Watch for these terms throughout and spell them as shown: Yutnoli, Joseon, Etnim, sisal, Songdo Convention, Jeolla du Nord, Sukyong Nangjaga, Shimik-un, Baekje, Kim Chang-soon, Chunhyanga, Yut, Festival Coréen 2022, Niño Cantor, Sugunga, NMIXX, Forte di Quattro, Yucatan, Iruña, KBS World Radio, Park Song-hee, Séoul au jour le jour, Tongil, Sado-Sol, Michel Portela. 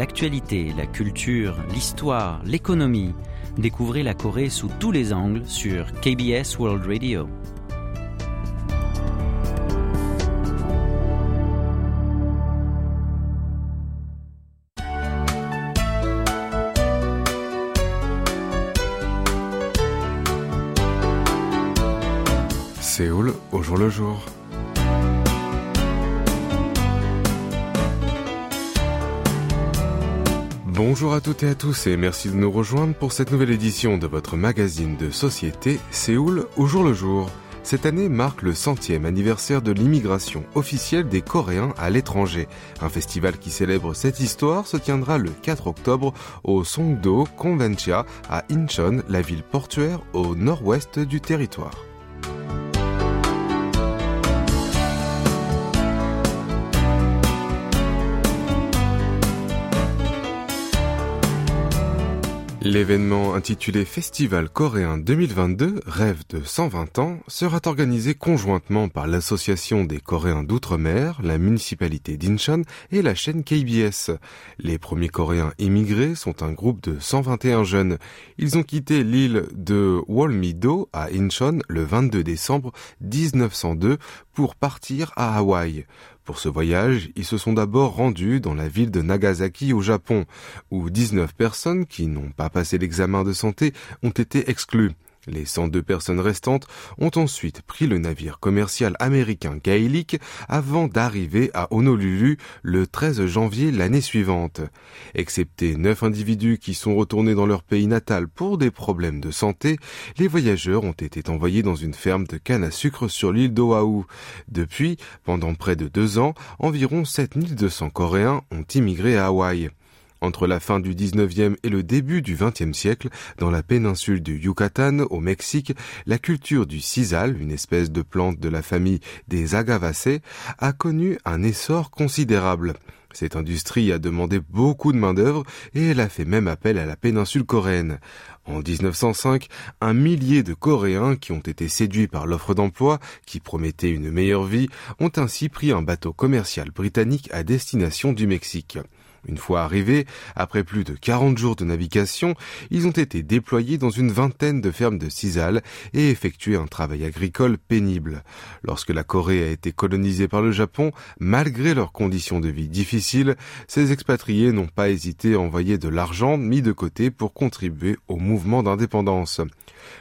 l'actualité, la culture, l'histoire, l'économie. Découvrez la Corée sous tous les angles sur KBS World Radio. Séoul au jour le jour. Bonjour à toutes et à tous et merci de nous rejoindre pour cette nouvelle édition de votre magazine de société Séoul au jour le jour. Cette année marque le 100e anniversaire de l'immigration officielle des Coréens à l'étranger. Un festival qui célèbre cette histoire se tiendra le 4 octobre au Songdo Convention à Incheon, la ville portuaire au nord-ouest du territoire. L'événement intitulé Festival Coréen 2022, rêve de 120 ans, sera organisé conjointement par l'Association des Coréens d'Outre-mer, la municipalité d'Incheon et la chaîne KBS. Les premiers Coréens immigrés sont un groupe de 121 jeunes. Ils ont quitté l'île de Wolmido à Incheon le 22 décembre 1902 pour partir à Hawaï. Pour ce voyage, ils se sont d'abord rendus dans la ville de Nagasaki au Japon, où 19 personnes qui n'ont pas passé l'examen de santé ont été exclues. Les 102 personnes restantes ont ensuite pris le navire commercial américain Gaelic avant d'arriver à Honolulu le 13 janvier l'année suivante. Excepté 9 individus qui sont retournés dans leur pays natal pour des problèmes de santé, les voyageurs ont été envoyés dans une ferme de canne à sucre sur l'île d'Oahu. Depuis, pendant près de 2 ans, environ 7200 Coréens ont immigré à Hawaï. Entre la fin du 19e et le début du 20e siècle, dans la péninsule du Yucatan, au Mexique, la culture du sisal, une espèce de plante de la famille des agavacées, a connu un essor considérable. Cette industrie a demandé beaucoup de main-d'œuvre et elle a fait même appel à la péninsule coréenne. En 1905, un millier de Coréens qui ont été séduits par l'offre d'emploi, qui promettait une meilleure vie, ont ainsi pris un bateau commercial britannique à destination du Mexique. Une fois arrivés, après plus de 40 jours de navigation, ils ont été déployés dans une vingtaine de fermes de sisal et effectué un travail agricole pénible. Lorsque la Corée a été colonisée par le Japon, malgré leurs conditions de vie difficiles, ces expatriés n'ont pas hésité à envoyer de l'argent mis de côté pour contribuer au mouvement d'indépendance.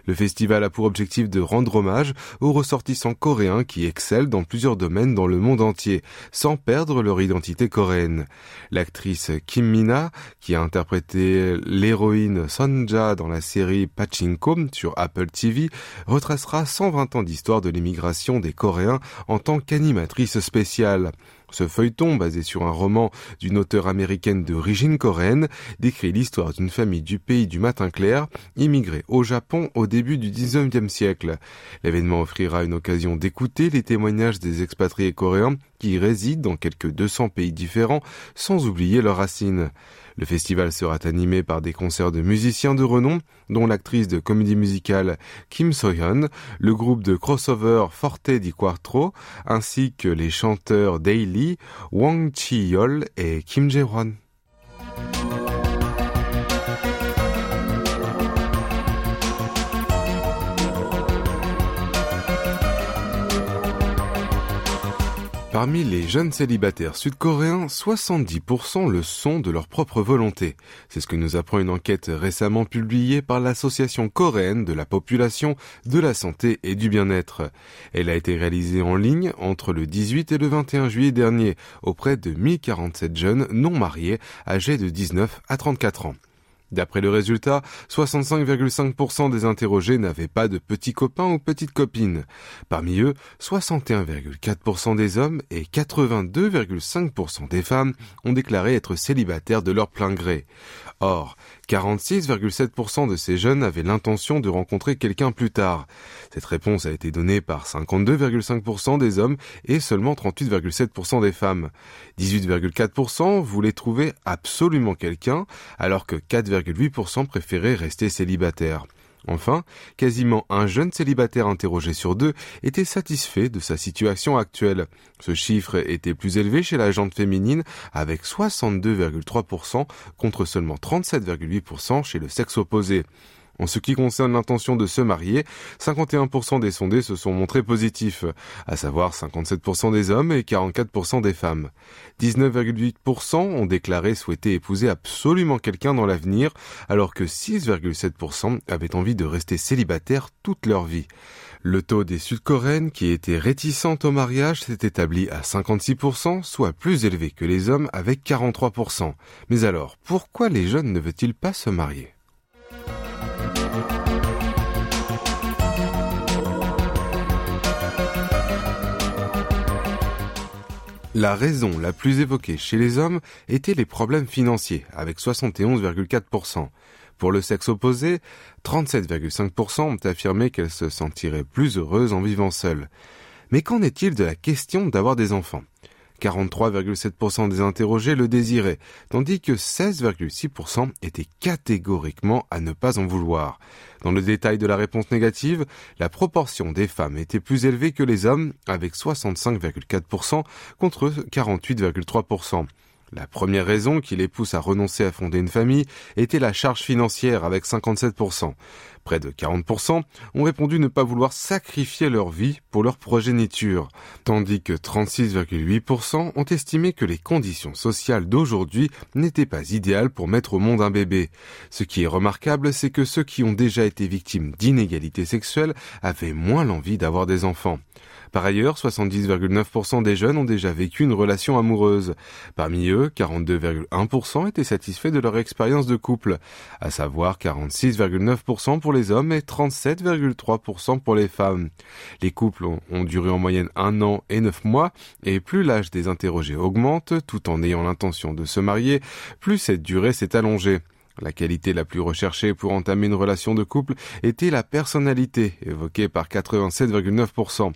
Le festival a pour objectif de rendre hommage aux ressortissants coréens qui excellent dans plusieurs domaines dans le monde entier, sans perdre leur identité coréenne. L'actrice Kim Mina, qui a interprété l'héroïne Sonja dans la série Pachinko sur Apple TV, retracera 120 ans d'histoire de l'immigration des Coréens en tant qu'animatrice spéciale. Ce feuilleton, basé sur un roman d'une auteure américaine d'origine coréenne, décrit l'histoire d'une famille du pays du matin clair, immigrée au Japon au début du 19e siècle. L'événement offrira une occasion d'écouter les témoignages des expatriés coréens qui résident dans quelques 200 pays différents, sans oublier leurs racines. Le festival sera animé par des concerts de musiciens de renom, dont l'actrice de comédie musicale Kim So-hyun, le groupe de crossover Forte di Quattro, ainsi que les chanteurs Daily, Wang Chi-yeol et Kim Jae-hwan. Parmi les jeunes célibataires sud-coréens, 70% le sont de leur propre volonté. C'est ce que nous apprend une enquête récemment publiée par l'Association coréenne de la population, de la santé et du bien-être. Elle a été réalisée en ligne entre le 18 et le 21 juillet dernier, auprès de 1047 jeunes non mariés, âgés de 19 à 34 ans. D'après le résultat, 65,5% des interrogés n'avaient pas de petits copains ou petites copines. Parmi eux, 61,4% des hommes et 82,5% des femmes ont déclaré être célibataires de leur plein gré. Or, 46,7% de ces jeunes avaient l'intention de rencontrer quelqu'un plus tard. Cette réponse a été donnée par 52,5% des hommes et seulement 38,7% des femmes. 18,4% voulaient trouver absolument quelqu'un, alors que 4,8% préféraient rester célibataires. Enfin, quasiment un jeune célibataire interrogé sur deux était satisfait de sa situation actuelle. Ce chiffre était plus élevé chez la gente féminine avec 62,3% contre seulement 37,8% chez le sexe opposé. En ce qui concerne l'intention de se marier, 51% des sondés se sont montrés positifs, à savoir 57% des hommes et 44% des femmes. 19,8% ont déclaré souhaiter épouser absolument quelqu'un dans l'avenir, alors que 6,7% avaient envie de rester célibataires toute leur vie. Le taux des Sud-Coréennes qui étaient réticentes au mariage s'est établi à 56%, soit plus élevé que les hommes avec 43%. Mais alors, pourquoi les jeunes ne veulent-ils pas se marier ? La raison la plus évoquée chez les hommes était les problèmes financiers, avec 71,4%. Pour le sexe opposé, 37,5% ont affirmé qu'elles se sentiraient plus heureuses en vivant seules. Mais qu'en est-il de la question d'avoir des enfants ? 43,7% des interrogés le désiraient, tandis que 16,6% étaient catégoriquement à ne pas en vouloir. Dans le détail de la réponse négative, la proportion des femmes était plus élevée que les hommes, avec 65,4% contre 48,3%. La première raison qui les pousse à renoncer à fonder une famille était la charge financière, avec 57%. Près de 40% ont répondu ne pas vouloir sacrifier leur vie pour leur progéniture, tandis que 36,8% ont estimé que les conditions sociales d'aujourd'hui n'étaient pas idéales pour mettre au monde un bébé. Ce qui est remarquable, c'est que ceux qui ont déjà été victimes d'inégalités sexuelles avaient moins l'envie d'avoir des enfants. Par ailleurs, 70,9% des jeunes ont déjà vécu une relation amoureuse. Parmi eux, 42,1% étaient satisfaits de leur expérience de couple, à savoir 46,9% pour les hommes et 37,3% pour les femmes. Les couples ont duré en moyenne 1 an et 9 mois, et plus l'âge des interrogés augmente, tout en ayant l'intention de se marier, plus cette durée s'est allongée. La qualité la plus recherchée pour entamer une relation de couple était la personnalité, évoquée par 87,9%.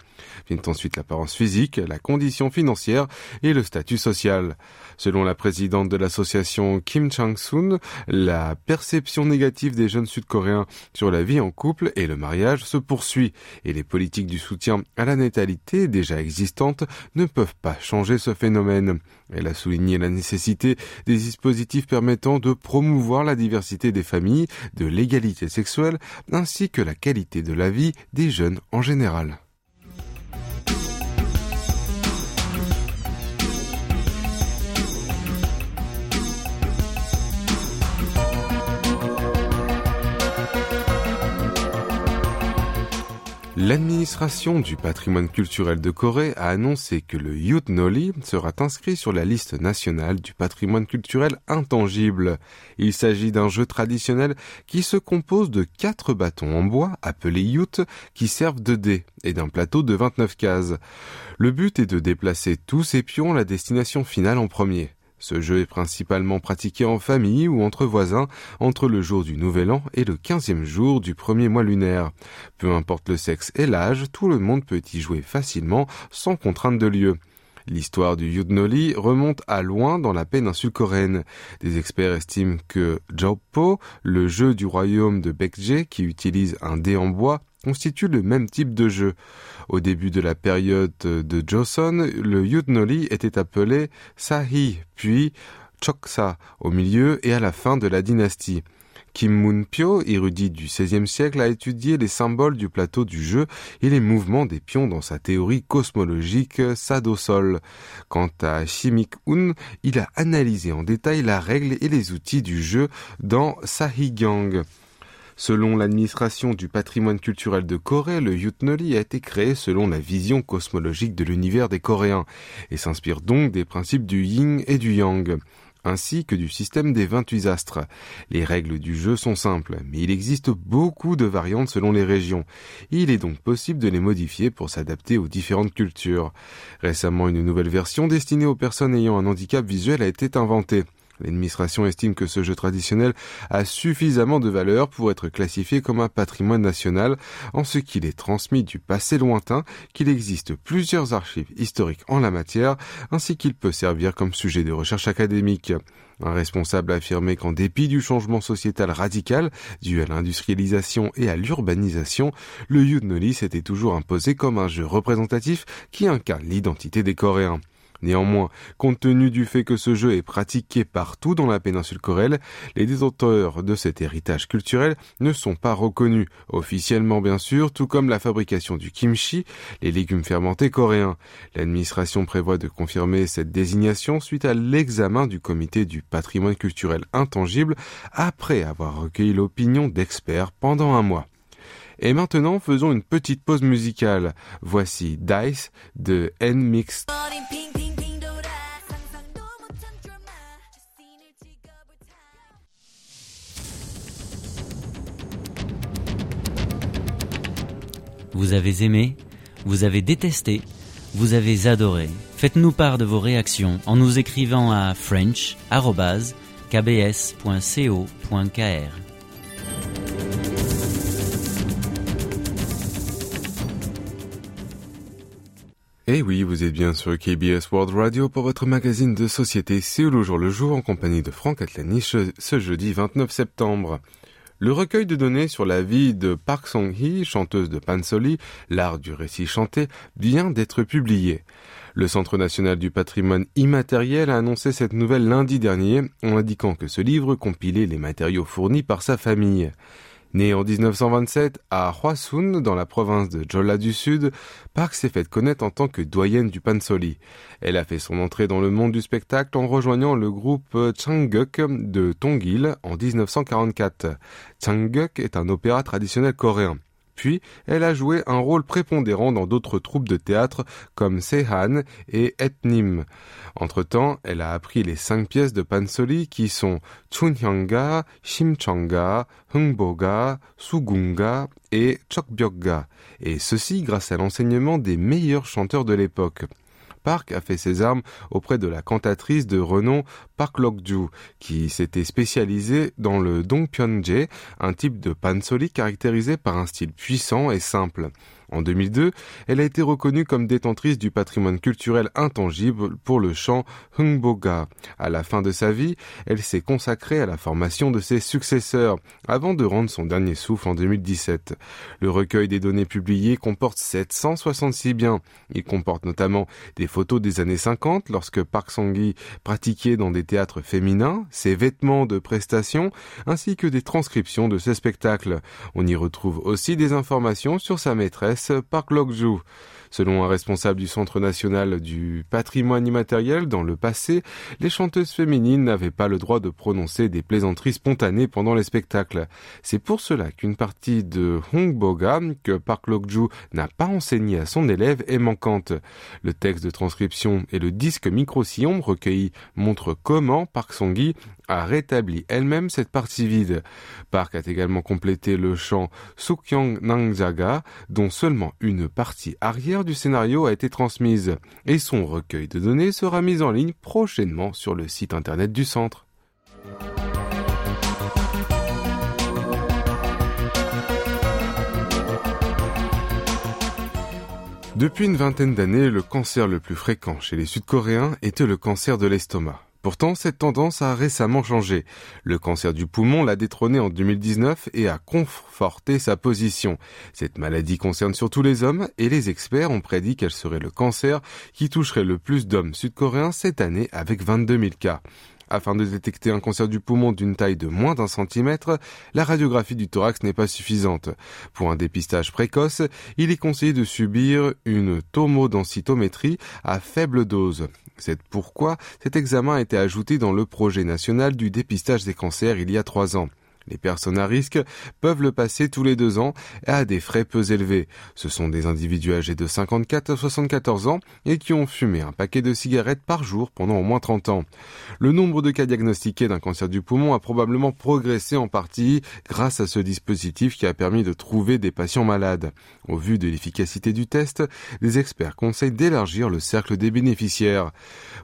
Viennent ensuite l'apparence physique, la condition financière et le statut social. Selon la présidente de l'association Kim Chang-soon, la perception négative des jeunes Sud-Coréens sur la vie en couple et le mariage se poursuit, et les politiques du soutien à la natalité déjà existantes ne peuvent pas changer ce phénomène. Elle a souligné la nécessité des dispositifs permettant de promouvoir la diversité des familles, de l'égalité sexuelle, ainsi que la qualité de la vie des jeunes en général. L'administration du patrimoine culturel de Corée a annoncé que le Yutnoli sera inscrit sur la liste nationale du patrimoine culturel intangible. Il s'agit d'un jeu traditionnel qui se compose de 4 bâtons en bois appelés Yut qui servent de dés et d'un plateau de 29 cases. Le but est de déplacer tous ces pions à la destination finale en premier. Ce jeu est principalement pratiqué en famille ou entre voisins entre le jour du Nouvel An et le 15e jour du premier mois lunaire. Peu importe le sexe et l'âge, tout le monde peut y jouer facilement sans contrainte de lieu. L'histoire du Yudnoli remonte à loin dans la péninsule coréenne. Des experts estiment que Joppo, le jeu du royaume de Baekje qui utilise un dé en bois, constitue le même type de jeu. Au début de la période de Joseon, le Yutnoli était appelé Sahi, puis Choksa, au milieu et à la fin de la dynastie. Kim Moon Pyo, érudit du XVIe siècle, a étudié les symboles du plateau du jeu et les mouvements des pions dans sa théorie cosmologique Sado-Sol. Quant à Shimik-un, il a analysé en détail la règle et les outils du jeu dans Sahi-gang. Selon l'administration du patrimoine culturel de Corée, le Yutnoli a été créé selon la vision cosmologique de l'univers des Coréens et s'inspire donc des principes du yin et du yang, ainsi que du système des 28 astres. Les règles du jeu sont simples, mais il existe beaucoup de variantes selon les régions. Il est donc possible de les modifier pour s'adapter aux différentes cultures. Récemment, une nouvelle version destinée aux personnes ayant un handicap visuel a été inventée. L'administration estime que ce jeu traditionnel a suffisamment de valeur pour être classifié comme un patrimoine national en ce qu'il est transmis du passé lointain, qu'il existe plusieurs archives historiques en la matière, ainsi qu'il peut servir comme sujet de recherche académique. Un responsable a affirmé qu'en dépit du changement sociétal radical dû à l'industrialisation et à l'urbanisation, le Yudnoli s'était toujours imposé comme un jeu représentatif qui incarne l'identité des Coréens. Néanmoins, compte tenu du fait que ce jeu est pratiqué partout dans la péninsule coréenne, les détenteurs de cet héritage culturel ne sont pas reconnus, officiellement bien sûr, tout comme la fabrication du kimchi, les légumes fermentés coréens. L'administration prévoit de confirmer cette désignation suite à l'examen du comité du patrimoine culturel intangible après avoir recueilli l'opinion d'experts pendant un mois. Et maintenant, faisons une petite pause musicale. Voici Dice de NMIXX. Vous avez aimé, vous avez détesté, vous avez adoré. Faites-nous part de vos réactions en nous écrivant à french@kbs.co.kr. Et oui, vous êtes bien sur KBS World Radio pour votre magazine de société Séoul au jour le jour en compagnie de Franck Atlanich ce jeudi 29 septembre. Le recueil de données sur la vie de Park Song-hee, chanteuse de PanSoli, l'art du récit chanté, vient d'être publié. Le Centre national du patrimoine immatériel a annoncé cette nouvelle lundi dernier en indiquant que ce livre compilait les matériaux fournis par sa famille. Né en 1927 à Hwasun, dans la province de Jeolla du Sud, Park s'est faite connaître en tant que doyenne du PanSoli. Elle a fait son entrée dans le monde du spectacle en rejoignant le groupe Changgeuk de Tongil en 1944. Changgeuk est un opéra traditionnel coréen. Puis, elle a joué un rôle prépondérant dans d'autres troupes de théâtre comme Sehan et Etnim. Entre-temps, elle a appris les 5 pièces de PanSoli qui sont Chunhyanga, Shimchanga, Heungboga, Sugunga et Chokbyokga. Et ceci grâce à l'enseignement des meilleurs chanteurs de l'époque. Park a fait ses armes auprès de la cantatrice de renom Park Rok-ju, qui s'était spécialisée dans le dongpyeonje, un type de pansori caractérisé par un style puissant et simple. En 2002, elle a été reconnue comme détentrice du patrimoine culturel intangible pour le chant Heungboga. À la fin de sa vie, elle s'est consacrée à la formation de ses successeurs, avant de rendre son dernier souffle en 2017. Le recueil des données publiées comporte 766 biens. Il comporte notamment des photos des années 50, lorsque Park Song-hee pratiquait dans des théâtres féminins, ses vêtements de prestation, ainsi que des transcriptions de ses spectacles. On y retrouve aussi des informations sur sa maîtresse, Park Rok-ju. Selon un responsable du Centre national du patrimoine immatériel, dans le passé, les chanteuses féminines n'avaient pas le droit de prononcer des plaisanteries spontanées pendant les spectacles. C'est pour cela qu'une partie de Heungboga, que Park Rok-ju n'a pas enseigné à son élève, est manquante. Le texte de transcription et le disque micro-sillon recueilli montrent comment Park Song-hee a rétabli elle-même cette partie vide. Park a également complété le chant Sukyong Nangjaga, dont seulement une partie arrière du scénario a été transmise, et son recueil de données sera mis en ligne prochainement sur le site internet du centre. Depuis une vingtaine d'années, le cancer le plus fréquent chez les Sud-Coréens était le cancer de l'estomac. Pourtant, cette tendance a récemment changé. Le cancer du poumon l'a détrôné en 2019 et a conforté sa position. Cette maladie concerne surtout les hommes et les experts ont prédit qu'elle serait le cancer qui toucherait le plus d'hommes sud-coréens cette année avec 22 000 cas. Afin de détecter un cancer du poumon d'une taille de moins d'1 cm, la radiographie du thorax n'est pas suffisante. Pour un dépistage précoce, il est conseillé de subir une tomodensitométrie à faible dose. C'est pourquoi cet examen a été ajouté dans le projet national du dépistage des cancers il y a 3 ans. Les personnes à risque peuvent le passer tous les 2 ans et à des frais peu élevés. Ce sont des individus âgés de 54 à 74 ans et qui ont fumé un paquet de cigarettes par jour pendant au moins 30 ans. Le nombre de cas diagnostiqués d'un cancer du poumon a probablement progressé en partie grâce à ce dispositif qui a permis de trouver des patients malades. Au vu de l'efficacité du test, les experts conseillent d'élargir le cercle des bénéficiaires.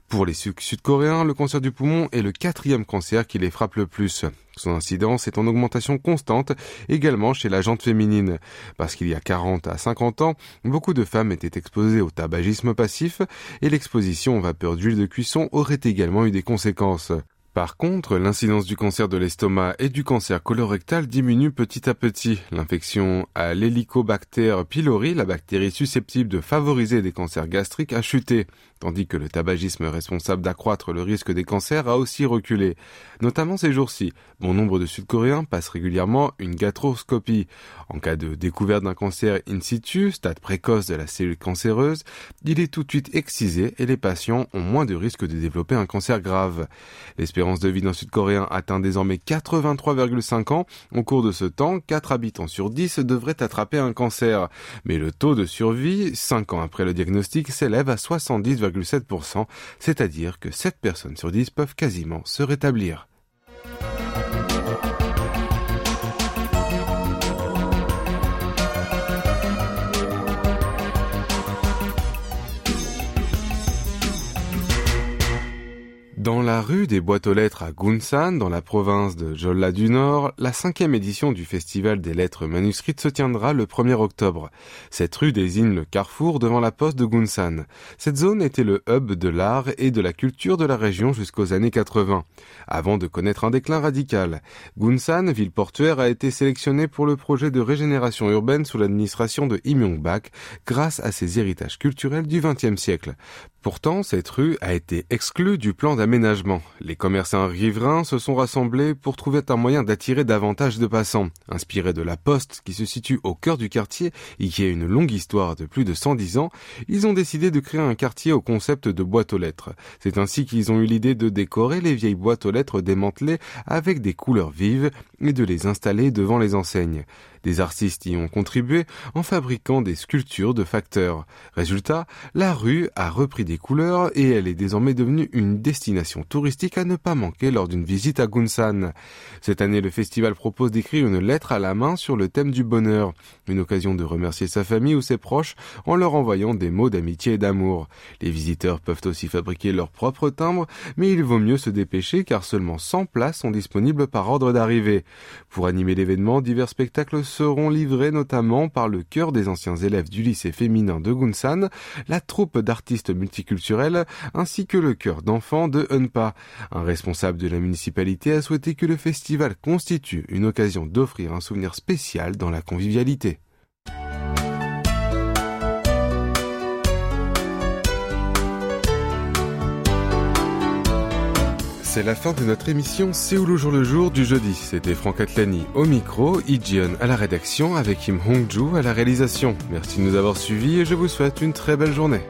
Pour les Sud-Coréens, le cancer du poumon est le 4e cancer qui les frappe le plus. Son incidence est en augmentation constante, également chez la gente féminine. Parce qu'il y a 40 à 50 ans, beaucoup de femmes étaient exposées au tabagisme passif et l'exposition aux vapeurs d'huile de cuisson aurait également eu des conséquences. Par contre, l'incidence du cancer de l'estomac et du cancer colorectal diminue petit à petit. L'infection à l'hélicobacter pylori, la bactérie susceptible de favoriser des cancers gastriques, a chuté, tandis que le tabagisme responsable d'accroître le risque des cancers a aussi reculé. Notamment ces jours-ci, bon nombre de Sud-Coréens passent régulièrement une gastroscopie. En cas de découverte d'un cancer in situ, stade précoce de la cellule cancéreuse, il est tout de suite excisé et les patients ont moins de risque de développer un cancer grave. L'espérance de vie d'un Sud-Coréen atteint désormais 83,5 ans. Au cours de ce temps, 4 habitants sur 10 devraient attraper un cancer. Mais le taux de survie, 5 ans après le diagnostic, s'élève à 70,7%, c'est-à-dire que 7 personnes sur 10 peuvent quasiment se rétablir. Dans la rue des boîtes aux lettres à Gunsan, dans la province de Jeolla du Nord, la 5e édition du Festival des lettres manuscrites se tiendra le 1er octobre. Cette rue désigne le carrefour devant la poste de Gunsan. Cette zone était le hub de l'art et de la culture de la région jusqu'aux années 80, avant de connaître un déclin radical. Gunsan, ville portuaire, a été sélectionnée pour le projet de régénération urbaine sous l'administration de Im Yong-bak grâce à ses héritages culturels du XXe siècle. Pourtant, cette rue a été exclue du plan d'aménagement. Les commerçants riverains se sont rassemblés pour trouver un moyen d'attirer davantage de passants. Inspiré de la poste qui se situe au cœur du quartier et qui a une longue histoire de plus de 110 ans, ils ont décidé de créer un quartier au concept de boîte aux lettres. C'est ainsi qu'ils ont eu l'idée de décorer les vieilles boîtes aux lettres démantelées avec des couleurs vives et de les installer devant les enseignes. Des artistes y ont contribué en fabriquant des sculptures de facteurs. Résultat, la rue a repris des couleurs et elle est désormais devenue une destination touristique à ne pas manquer lors d'une visite à Gunsan. Cette année, le festival propose d'écrire une lettre à la main sur le thème du bonheur. Une occasion de remercier sa famille ou ses proches en leur envoyant des mots d'amitié et d'amour. Les visiteurs peuvent aussi fabriquer leur propre timbre, mais il vaut mieux se dépêcher car seulement 100 places sont disponibles par ordre d'arrivée. Pour animer l'événement, divers spectacles seront livrés notamment par le chœur des anciens élèves du lycée féminin de Gunsan, la troupe d'artistes multiculturels ainsi que le chœur d'enfants de Eunpa. Un responsable de la municipalité a souhaité que le festival constitue une occasion d'offrir un souvenir spécial dans la convivialité. C'est la fin de notre émission Séoul au jour le jour du jeudi. C'était Franck Atlani au micro, Ijeon à la rédaction avec Kim Hong-ju à la réalisation. Merci de nous avoir suivis et je vous souhaite une très belle journée.